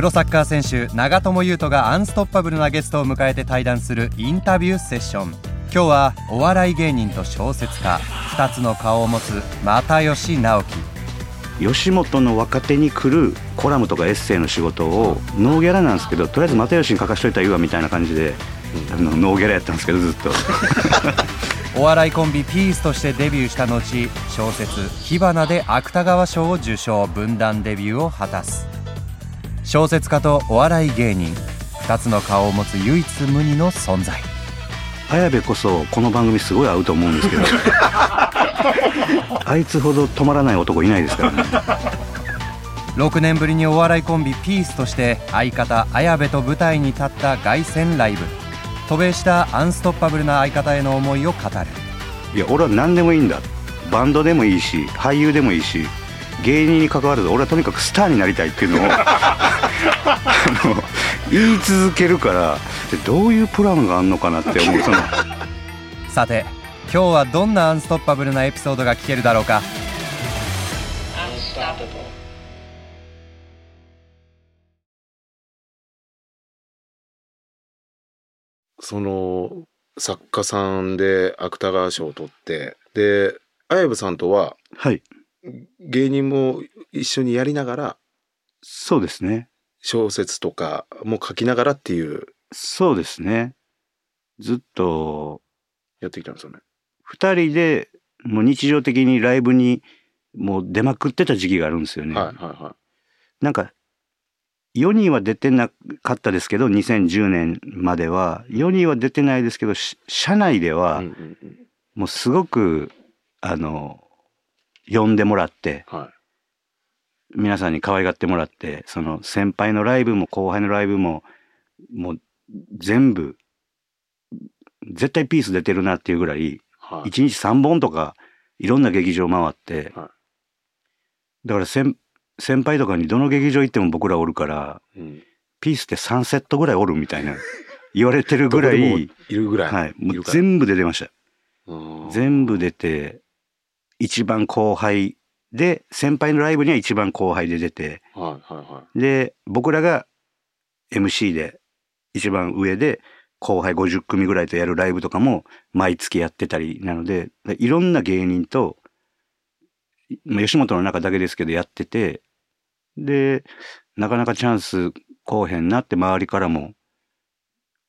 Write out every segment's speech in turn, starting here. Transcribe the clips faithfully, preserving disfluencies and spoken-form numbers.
プロサッカー選手長友佑都がアンストッパブルなゲストを迎えて対談するインタビューセッション。今日はお笑い芸人と小説家、ふたつの顔を持つ又吉直樹。吉本の若手に来るコラムとかエッセイの仕事をノーギャラなんですけど、とりあえず又吉に書かしといたらいいわみたいな感じで、あのノーギャラやったんですけどずっとお笑いコンビピースとしてデビューした後、小説火花で芥川賞を受賞、文壇デビューを果たす。小説家とお笑い芸人、ふたつの顔を持つ唯一無二の存在。綾部こそこの番組すごい合うと思うんですけどあいつほど止まらない男いないですからねろくねんぶりにお笑いコンビピースとして相方綾部と舞台に立った凱旋ライブ。渡米したアンストッパブルな相方への思いを語る。いや俺は何でもいいんだ、バンドでもいいし俳優でもいいし芸人に関わらず、俺はとにかくスターになりたいっていうのをあの言い続けるから、どういうプランがあんのかなって思うそのさて今日はどんなアンストッパブルなエピソードが聞けるだろうか。その作家さんで芥川賞を取って、で綾部さんとは、はい、芸人も一緒にやりながら、そうですね、小説とかも書きながらっていう。そうですね、ずっとやってきたんですよね。ふたりでもう日常的にライブにもう出まくってた時期があるんですよね、はいはいはい、なんかよにんは出てなかったですけど、にせんじゅうねんまではよにんは出てないですけど、社内ではもうすごくあの呼んでもらって、はい、皆さんに可愛がってもらって、その先輩のライブも後輩のライブももう全部絶対ピース出てるなっていうぐらい、はい、いちにちさんぼんとかいろんな劇場回って、はい、だから先、先輩とかにどの劇場行っても僕らおるから、うん、ピースってさんセットぐらいおるみたいな言われてるぐらいいるぐらい、はい、もう全部出てました。全部出て一番後輩で、先輩のライブには一番後輩で出て、はいはいはい、で僕らが エムシー で一番上で後輩ごじゅっ組ぐらいとやるライブとかも毎月やってたりなので、いろんな芸人と吉本の中だけですけどやってて、でなかなかチャンスこうへんなって周りからも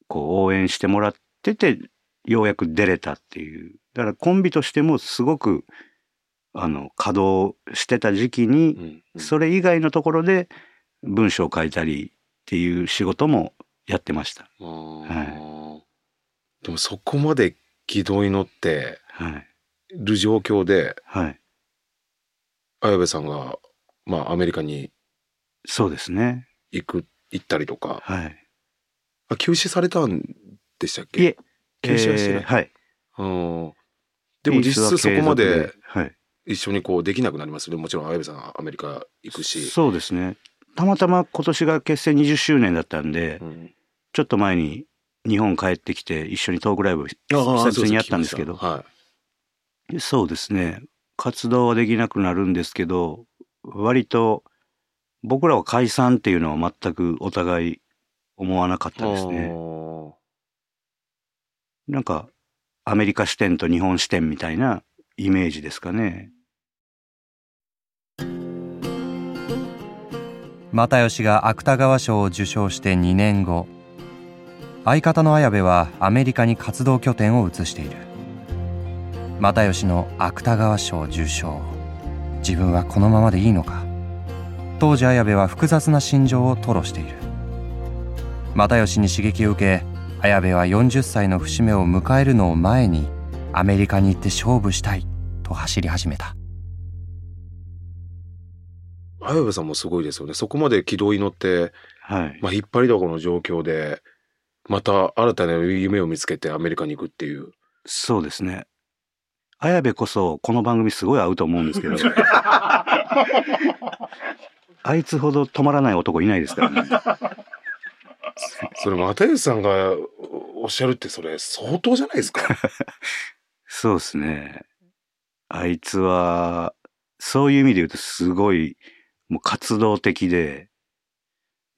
こう応援してもらってて、ようやく出れたっていう。だからコンビとしてもすごくあの稼働してた時期に、うんうん、それ以外のところで文章を書いたりっていう仕事もやってました、はい、でもそこまで軌道に乗ってる状況で、はいはい、綾部さんが、まあ、アメリカにそうですね行く行ったりとか、はい、あ休止されたんでしたっけ。いえ、休止はしてない、えーはい、あのでも実質そこまで一緒にこうできなくなりますね。もちろん綾部さんはアメリカ行くし。そうですね、たまたま今年が結成にじゅっしゅうねんだったんで、うん、ちょっと前に日本帰ってきて一緒にトークライブ久々にやったんですけど、はい、そうですね、活動はできなくなるんですけど、割と僕らは解散っていうのは全くお互い思わなかったですね。なんかアメリカ視点と日本視点みたいなイメージですかね。又吉が芥川賞を受賞してにねんご、相方の綾部はアメリカに活動拠点を移している。又吉の芥川賞受賞、自分はこのままでいいのか。当時綾部は複雑な心情を吐露している。又吉に刺激を受け、綾部はよんじゅっさいの節目を迎えるのを前にアメリカに行って勝負したいと走り始めた。綾部さんもすごいですよね。そこまで軌道に乗って、はい、まあ、引っ張りだこの状況でまた新たな夢を見つけてアメリカに行くっていう。そうですね、綾部こそこの番組すごい合うと思うんですけどあいつほど止まらない男いないですからねそれ又吉さんがおっしゃるって、それ相当じゃないですかそうですね、あいつはそういう意味で言うとすごいもう活動的で、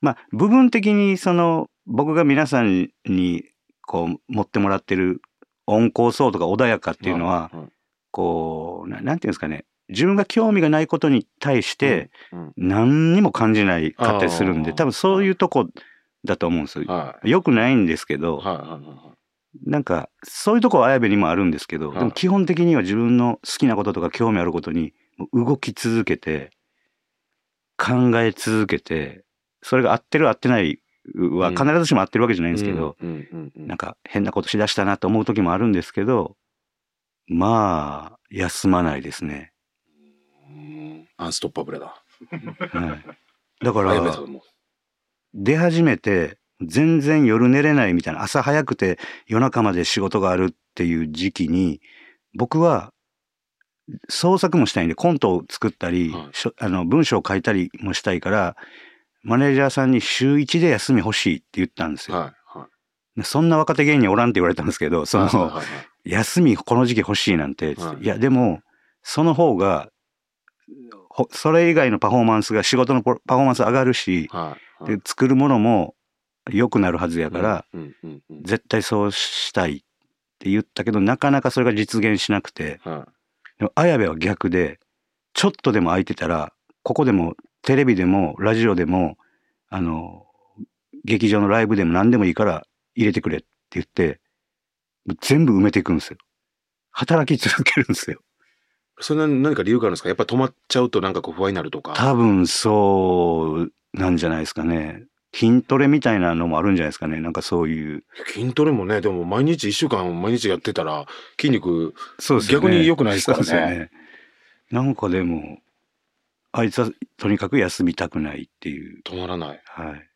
まあ、部分的にその僕が皆さんにこう持ってもらってる温厚そうとか穏やかっていうのは、うんうん、こう な, なんていうんですかね、自分が興味がないことに対して何にも感じないかったりするんで、多分そういうとこだと思うんですよ。はい、よくないんですけど、はいはいはい、なんかそういうとこは綾部にもあるんですけど、はい、でも基本的には自分の好きなこととか興味あることに動き続けて考え続けて、それが合ってる合ってないは必ずしも合ってるわけじゃないんですけど、なんか変なことしだしたなと思う時もあるんですけど、まあ休まないですね。アンストッパブルだ、はい、だから出始めて全然夜寝れないみたいな、朝早くて夜中まで仕事があるっていう時期に、僕は創作もしたいんでコントを作ったり、はい、あの文章を書いたりもしたいから、マネージャーさんに週いちで休み欲しいって言ったんですよ、はいはい、そんな若手芸人おらんって言われたんですけど、その、はいはいはい、休みこの時期欲しいなんて、はい、いやでもその方がそれ以外のパフォーマンスが、仕事のパフォーマンス上がるし、はいはい、で作るものも良くなるはずやから、うんうんうんうん、絶対そうしたいって言ったけど、なかなかそれが実現しなくて、はい、でも綾部は逆で、ちょっとでも空いてたらここでもテレビでもラジオでもあの劇場のライブでも何でもいいから入れてくれって言って、全部埋めていくんですよ。働き続けるんですよ。それは何か理由があるんですか？やっぱり止まっちゃうとなんかこう不安になるとか。多分そうなんじゃないですかね。筋トレみたいなのもあるんじゃないですかね。なんかそういう筋トレもね、でも毎日いっしゅうかん毎日やってたら筋肉、そうですね、逆に良くないですからね。そうですね。なんかでもあいつはとにかく休みたくないっていう、止まらない、はい、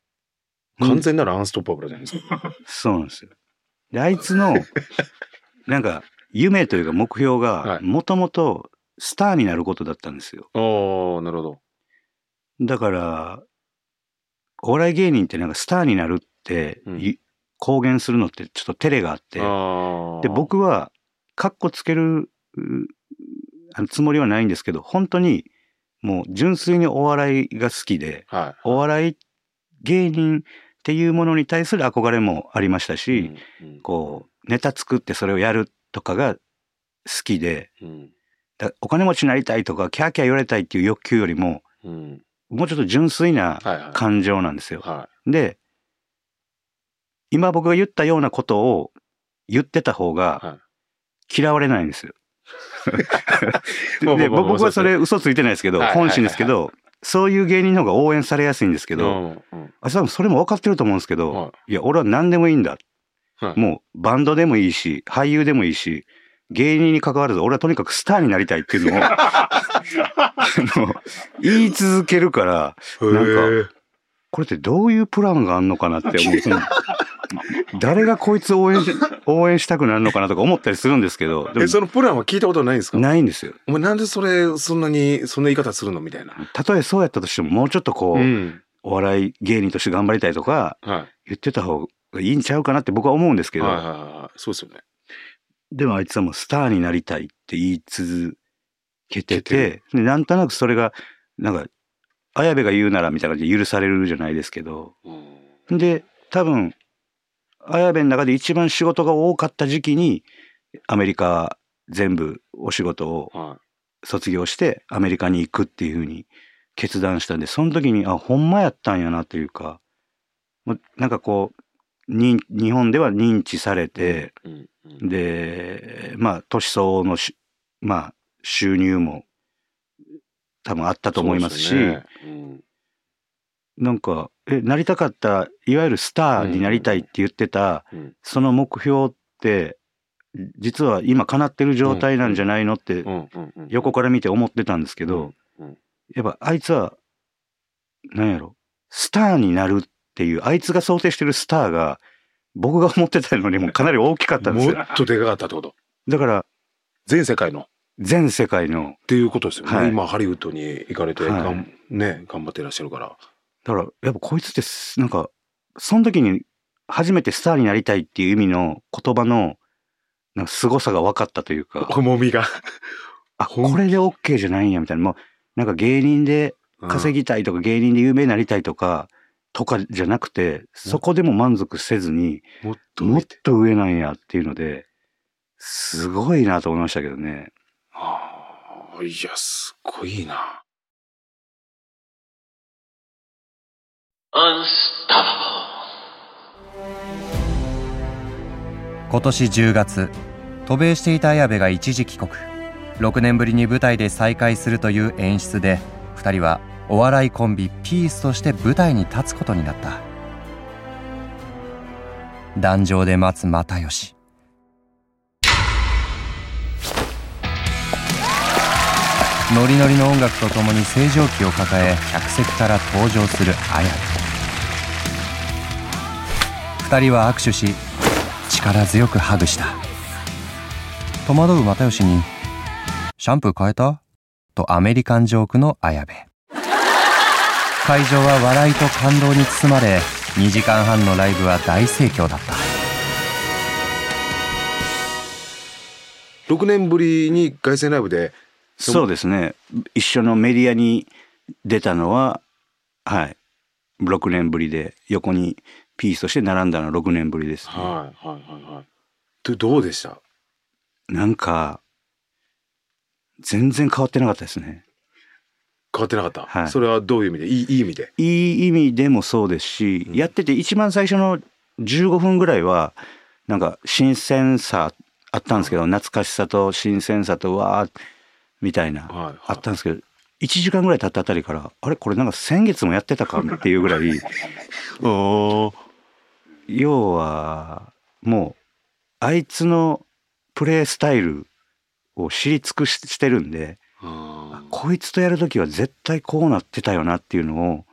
完全ならアンストッパブルじゃないですか。そうなんですよ。であいつのなんか夢というか目標がもともとスターになることだったんですよ。ああ、なるほど。だからお笑い芸人ってなんかスターになるって、うん、公言するのってちょっと照れがあって、あで僕はカッコつけるあのつもりはないんですけど、本当にもう純粋にお笑いが好きで、はい、お笑い芸人っていうものに対する憧れもありましたし、うんうん、こうネタ作ってそれをやるとかが好きで、うん、だお金持ちになりたいとかキャーキャー言われたいっていう欲求よりも、うん、もうちょっと純粋な感情なんですよ、はいはい、で今僕が言ったようなことを言ってた方が嫌われないんですよ、はい、で僕はそれ嘘ついてないですけど、はいはいはいはい、本心ですけど、そういう芸人の方が応援されやすいんですけど、うんうん、あそれも分かってると思うんですけど、はい、いや俺は何でもいいんだ、はい、もうバンドでもいいし俳優でもいいし芸人に関わらず俺はとにかくスターになりたいっていうのをあの言い続けるから、なんかこれってどういうプランがあんのかなって思う誰がこいつ応援し応援したくなるのかなとか思ったりするんですけど、でもえそのプランは聞いたことないんですか？ないんですよ。お前なんでそれそんなにそんな言い方するのみたいな。たとえそうやったとしてももうちょっとこう、うん、お笑い芸人として頑張りたいとか言ってた方がいいんちゃうかなって僕は思うんですけど、はいはいはい、そうですよね。でもあいつはもうスターになりたいって言い続けてて、でなんとなくそれがなんか綾部が言うならみたいな感じで許されるじゃないですけど、うん、で多分綾部の中で一番仕事が多かった時期にアメリカ全部お仕事を卒業してアメリカに行くっていうふうに決断したんで、その時にあほんまやったんやなというか、なんかこうに日本では認知されて、うんうん、でまあ年相応の、まあ、収入も多分あったと思いますし、そうですね、うん、なんかえなりたかったいわゆるスターになりたいって言ってた、うんうん、その目標って実は今叶ってる状態なんじゃないのって横から見て思ってたんですけど、うんうん、やっぱあいつはなんやろスターになるってっていうあいつが想定してるスターが僕が思ってたのにもかなり大きかったんですよ。もっとでかかったってこと。だから全世界の全世界のっていうことですよね、はい、今ハリウッドに行かれて、はい、がんね頑張ってらっしゃるから、だからやっぱこいつってなんかその時に初めてスターになりたいっていう意味の言葉のなんか凄さが分かったというか、重みがあこれで OK じゃないんやみたいな、もうなんか芸人で稼ぎたいとか、うん、芸人で有名になりたいとかとかじゃなくて、そこでも満足せずに、もっともっと上なんやっていうので、すごいなと思いましたけどね。ああ、いや、すごいな。アンスタブ。今年じゅうがつ、渡米していた綾部が一時帰国。ろくねんぶりに舞台で再会するという演出で、ふたりはお笑いコンビピースとして舞台に立つことになった。壇上で待つ又吉。ノリノリの音楽とともに星条旗を抱え客席から登場する綾部。ふたりは握手し、力強くハグした。戸惑う又吉に、シャンプー変えた？とアメリカンジョークの綾部。会場は笑いと感動に包まれ、にじかんはんのライブは大盛況だった。ろくねんぶりに凱旋ライブで、そうですね、一緒のメディアに出たのは、はい、ろくねんぶりで、横にピースとして並んだのはろくねんぶりですね。はいはいはいはい。で、どうでした？なんか全然変わってなかったですね。変わってなかった、はい、それはどういう意味で？いい、いい意味で？いい意味でもそうですし、うん、やってて一番最初のじゅうごふんぐらいはなんか新鮮さあったんですけど、うん、懐かしさと新鮮さとわーみたいな、はいはい、あったんですけど、いちじかんぐらい経ったあたりから、あれ、これなんか先月もやってたかっていうぐらいお、要はもうあいつのプレースタイルを知り尽くしてるんで、こいつとやるときは絶対こうなってたよなっていうのを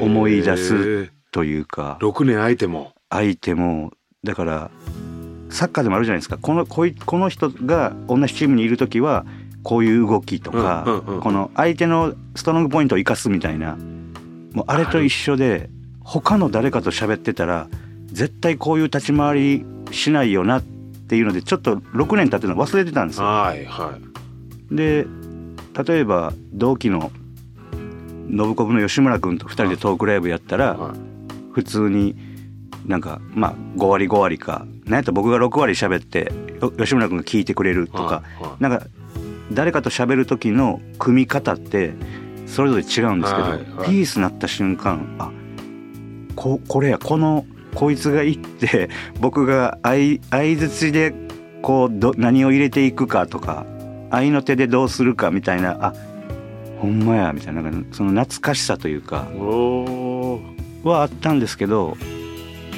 思い出すというか、ろくねん空いても空いてもだからサッカーでもあるじゃないですか。この、こい、この人が同じチームにいるときはこういう動きとか、うんうんうん、この相手のストロングポイントを生かすみたいな、もうあれと一緒で、他の誰かと喋ってたら絶対こういう立ち回りしないよなっていうので、ちょっとろくねん経ってるの忘れてたんですよ、はいはい、で、例えば同期のノブコブの吉村君とふたりでトークライブやったら、はい、普通になんか、まあ、ご割ご割かなんやったら僕がろく割喋って吉村君が聞いてくれるとか、はいはい、なんか誰かと喋る時の組み方ってそれぞれ違うんですけど、はいはい、ピースになった瞬間、あ、こ、これや、このこいつが行って僕が相づちでこうど何を入れていくかとか、相の手でどうするかみたいな、あ、ほんまやみたいな、なんかその懐かしさというかはあったんですけど、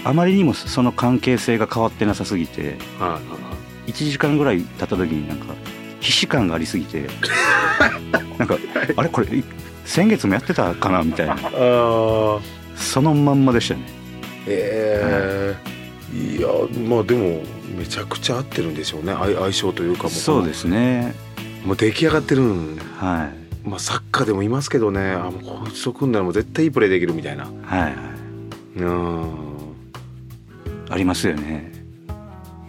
あまりにもその関係性が変わってなさすぎて、はい、いちじかんぐらい経った時になんか既視感がありすぎてなんかあれ、これ先月もやってたかなみたいなあ、そのまんまでしたね。えーはい、いや、まあでもめちゃくちゃ合ってるんでしょうね、相性というかも。そうですね、もう出来上がってるん、はい、まあ、サッカーでもいますけどね、あ、もうこいつと組んだらもう絶対いいプレーできるみたいな、はいはい、うん、ありますよね。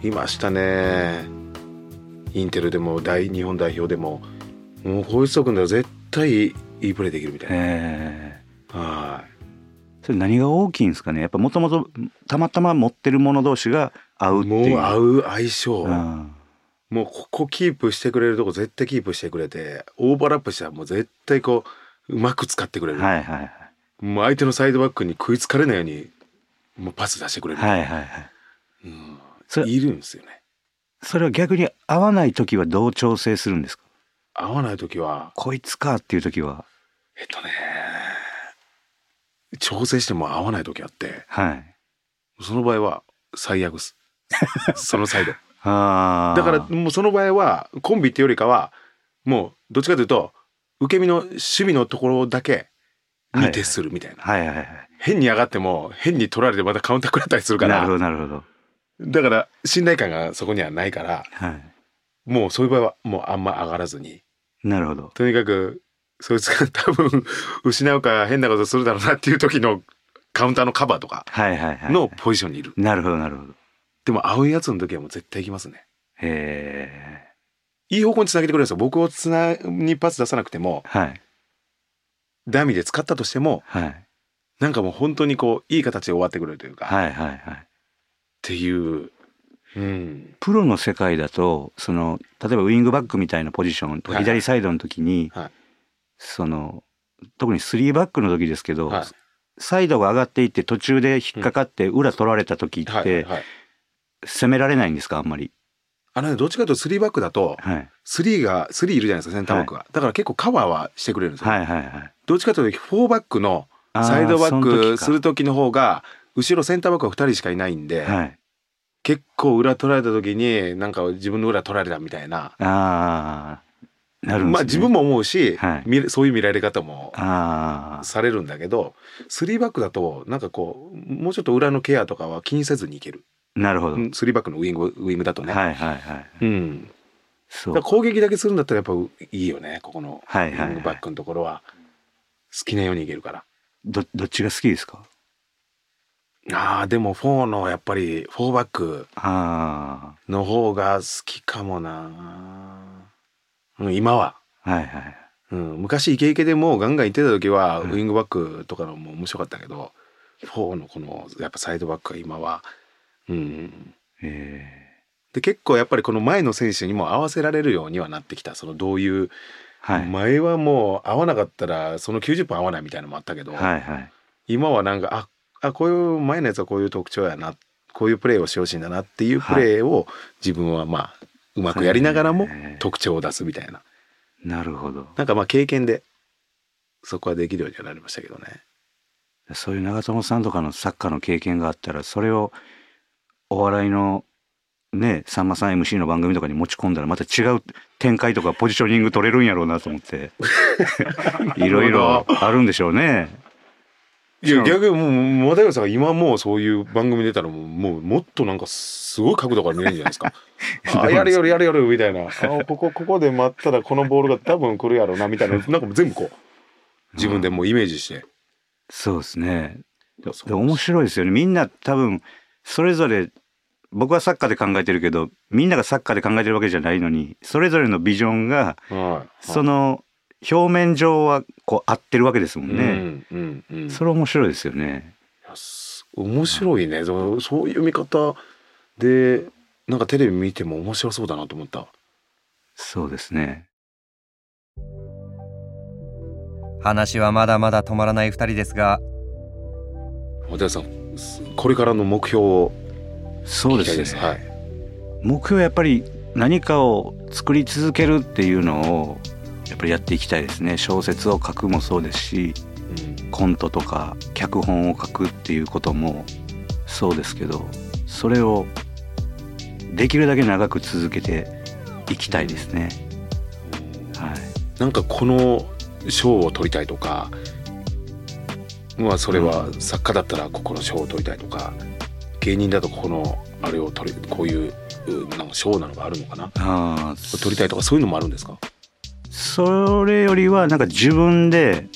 いましたね。インテルでも大日本代表でも、もうこいつと組んだら絶対いいプレーできるみたいな、えー、はい。それ何が大きいんですかね。やっぱもともとたまたま持ってる者同士が合うっていう、もう合う相性、うん、もうここキープしてくれるとこ絶対キープしてくれて、オーバーラップしたらもう絶対こううまく使ってくれる、はいはいはい、もう相手のサイドバックに食いつかれないようにもうパス出してくれる、はいはいはい、うん、それいるんですよね。それは逆に合わないときはどう調整するんですか？合わないときは、こいつかっていうときは、えっとね、調整しても合わないときあって、はい、その場合は最悪です。そのサイド。あ、だからもうその場合はコンビってよりかは、もうどっちかというと受け身の守備のところだけに徹するみたいな。はいはいはい、変に上がっても変に取られてまたカウンター食らったりするから。なるほどなるほど。だから信頼感がそこにはないから、はい、もうそういう場合はもうあんま上がらずに、なるほど、とにかくそいつが多分失うか変なことするだろうなっていう時のカウンターのカバーとかのポジションにいる、はいはいはい、なるほどなるほど。でも合うやつの時はもう絶対行きますね。へえ。いい方向につなげてくれるんですよ。僕をつなにパス出さなくても、はい、ダミーで使ったとしても、はい、なんかもう本当にこういい形で終わってくれるというか、はいはいはい、っていう、うん、プロの世界だとその例えばウイングバックみたいなポジションとか左サイドの時に、はいはい、その特にスリーバックの時ですけど、はい、サイドが上がっていって途中で引っかかって裏取られた時って攻められないんですか、あんまり。あのね、どっちかというとスリーバックだとスリーがスリーいるじゃないですか、センターバックが、はい、だから結構カバーはしてくれるんですよ、はいはいはい、どっちかというとフォーバックのサイドバックする時の方が後ろセンターバックはふたりしかいないんで、はい、結構裏取られた時になんか自分の裏取られたみたいな、あなるんですね、まあ自分も思うし、はい、そういう見られ方もされるんだけど、スリーバックだとなんかこうもうちょっと裏のケアとかは気にせずにいける。なるほど。スリーバックのウイングウイングだとね。はいはいはい。うん。そう。だから攻撃だけするんだったらやっぱいいよね、ここのウイングバックのところは好きなようにいけるから。どどっちが好きですか？ああでもよんのやっぱりよんバックの方が好きかもな。今は、はいはいうん、昔イケイケでもうガンガン行ってた時は、うん、ウイングバックとかのも面白かったけど、よんのこのやっぱサイドバックは今は、うん、へー。で結構やっぱりこの前の選手にも合わせられるようにはなってきた。そのどういう、はい、前はもう合わなかったらそのきゅうじゅっぷん合わないみたいなのもあったけど、はいはい、今はなんかああこういう前のやつはこういう特徴やな、こういうプレーをしてほしいんだなっていうプレーを自分はまあうまくやりながらも特徴を出すみたいな。なるほど。なんかまあ経験でそこはできるようにはなりましたけどね。そういう長友さんとかのサッカーの経験があったら、それをお笑いのねさんまさん エムシー の番組とかに持ち込んだらまた違う展開とかポジショニング取れるんやろうなと思っていろいろあるんでしょうね。いや逆にもう又吉さんが今もうそういう番組出たらもう、もうもっとなんかすごい角度から見えるんじゃないですか。あやるやるやるやるみたいな、あここここで待ったらこのボールが多分来るやろうなみたいな、なんか全部こう自分でもうイメージして、うん、そうですね。で面白いですよね。みんな多分それぞれ、僕はサッカーで考えてるけどみんながサッカーで考えてるわけじゃないのに、それぞれのビジョンが、はいはい、その表面上はこう合ってるわけですもんね、うんうんうん、それ面白いですよね。面白いね、うん、そういう見方でなんかテレビ見ても面白そうだなと思った。そうですね。話はまだまだ止まらないふたりですが、又吉さんこれからの目標を聞きたいです。そうですね、はい、目標はやっぱり何かを作り続けるっていうのをやっぱりやっていきたいですね。小説を書くもそうですし、うん、コントとか脚本を書くっていうこともそうですけど、それをできるだけ長く続けていきたいですね、うんはい、なんかこの賞を取りたいとか、まあ、それは作家だったらここの賞を取りたいとか、芸人だとここのあれを取り、こういうなんか賞なのがあるのかな、あ取りたいとか、そういうのもあるんですか？それよりはなんか自分で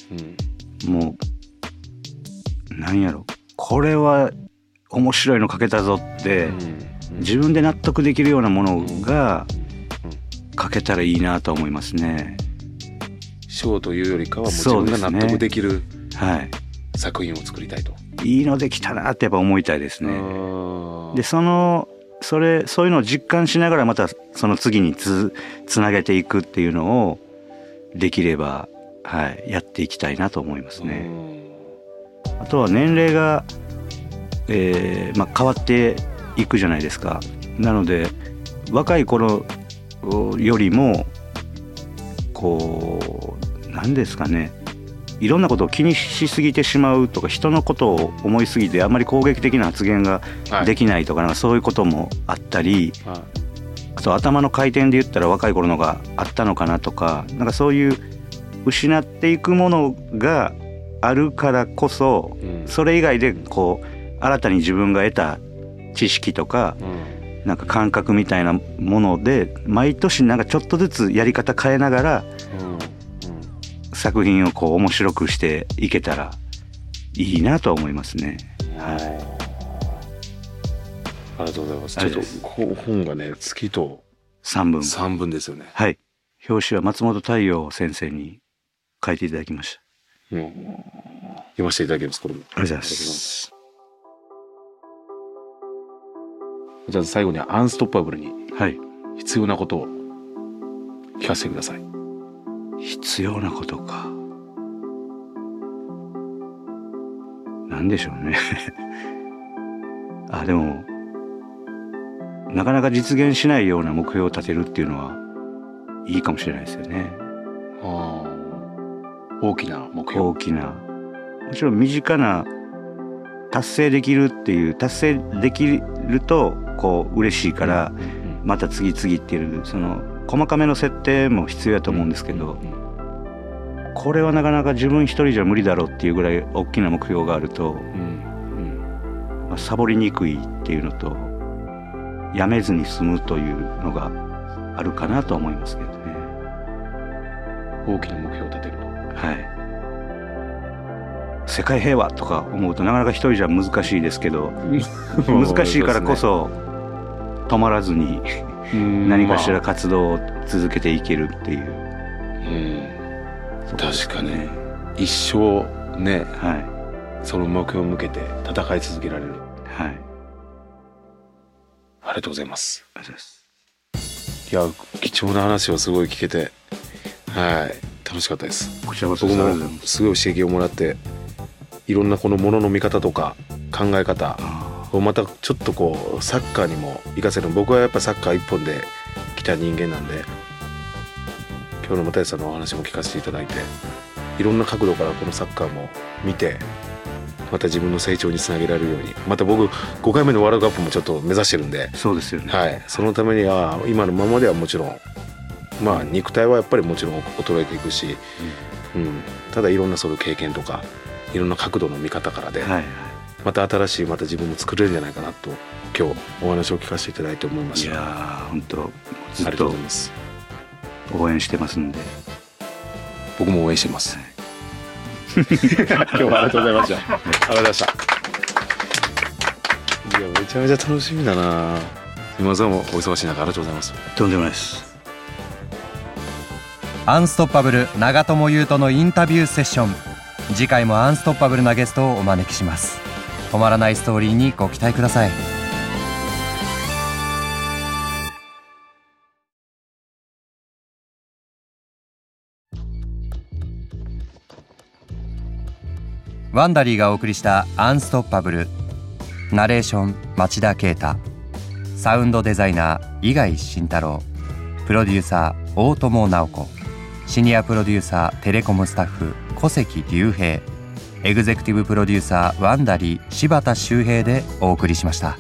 もう何やろ、これは面白いの書けたぞって自分で納得できるようなものが書けたらいいなと思いますね。賞というよりかはもう自分が納得できる作品を作りたいと、はい、いいのできたなってやっぱ思いたいですね。でそのそれそういうのを実感しながらまたその次に つ, つなげていくっていうのをできれば、はい、やっていきたいなと思いますね。あとは年齢が、えーまあ、変わっていくじゃないですか。なので若い頃よりもこう何ですかね、いろんなことを気にしすぎてしまうとか、人のことを思いすぎてあんまり攻撃的な発言ができないとか、はい、なんかそういうこともあったり、はい、あと頭の回転で言ったら若い頃のがあったのかなとか、なんかそういう失っていくものがあるからこそ、うん、それ以外でこう新たに自分が得た知識とか、うん、なんか感覚みたいなもので毎年なんかちょっとずつやり方変えながら、うん作品をこう面白くしていけたらいいなと思いますね、はい、ありがとうございます。ちょっと本がね月とさんぶんさんぶんですよね。はい。表紙は松本太陽先生に書いていただきました、うん読ませていただきます。これもありがとうございます。じゃあ最後にアンストッパブルに必要なことを聞かせてください。はい、必要なことか。なんでしょうねあ、でもなかなか実現しないような目標を立てるっていうのはいいかもしれないですよね。ああ、大きな目標。大きな、もちろん身近な達成できるっていう、達成できるとこう嬉しいから、うんうんうん、また次々っていうその細かめの設定も必要だと思うんですけど、うんうんうん、これはなかなか自分一人じゃ無理だろうっていうぐらい大きな目標があると、うんうん、まあ、サボりにくいっていうのと、やめずに済むというのがあるかなと思いますけどね。大きな目標を立てると、はい、世界平和とか思うとなかなか一人じゃ難しいですけど難しいからこそ止まらずに何かしら活動を続けていけるっていう、うん、そうですね。確かね、一生ね、はい、その目標を向けて戦い続けられる、はい、ありがとうございます。いや、貴重な話をすごい聞けて、はい、楽しかったです。こちらこそ僕もすごい刺激をもらって、いろんなこのものの見方とか考え方をまたちょっとこうサッカーにも生かせる。僕はやっぱサッカー一本で来た人間なんで、今日の又吉さんのお話も聞かせていただいて、いろんな角度からこのサッカーも見て、また自分の成長につなげられるように、また僕ごかいめのワールドカップもちょっと目指してるんで、そうですよね、はい、そのためには今のままではもちろん、まあ、肉体はやっぱりもちろん衰えていくし、うんうん、ただいろんなそういう経験とかいろんな角度の見方からで、はいはい、また新しいまた自分も作れるんじゃないかなと今日お話を聞かせていただいて思いました。いや本当ずっと応援してますんで。僕も応援してます、はい。今日はありがとうございました。ありがとうございました。いや、めちゃめちゃ楽しみだな。今さんもお忙しい中ありがとうございます。とんでもないです。アンストッパブル長友佑都のインタビューセッション。次回もアンストッパブルなゲストをお招きします。止まらないストーリーにご期待ください。ワンダリーがお送りしたアンストッパブル。ナレーション町田啓太、サウンドデザイナー伊貝慎太郎、プロデューサー大友直子、シニアプロデューサーテレコムスタッフ小関隆平、エグゼクティブプロデューサーワンダリー柴田周平でお送りしました。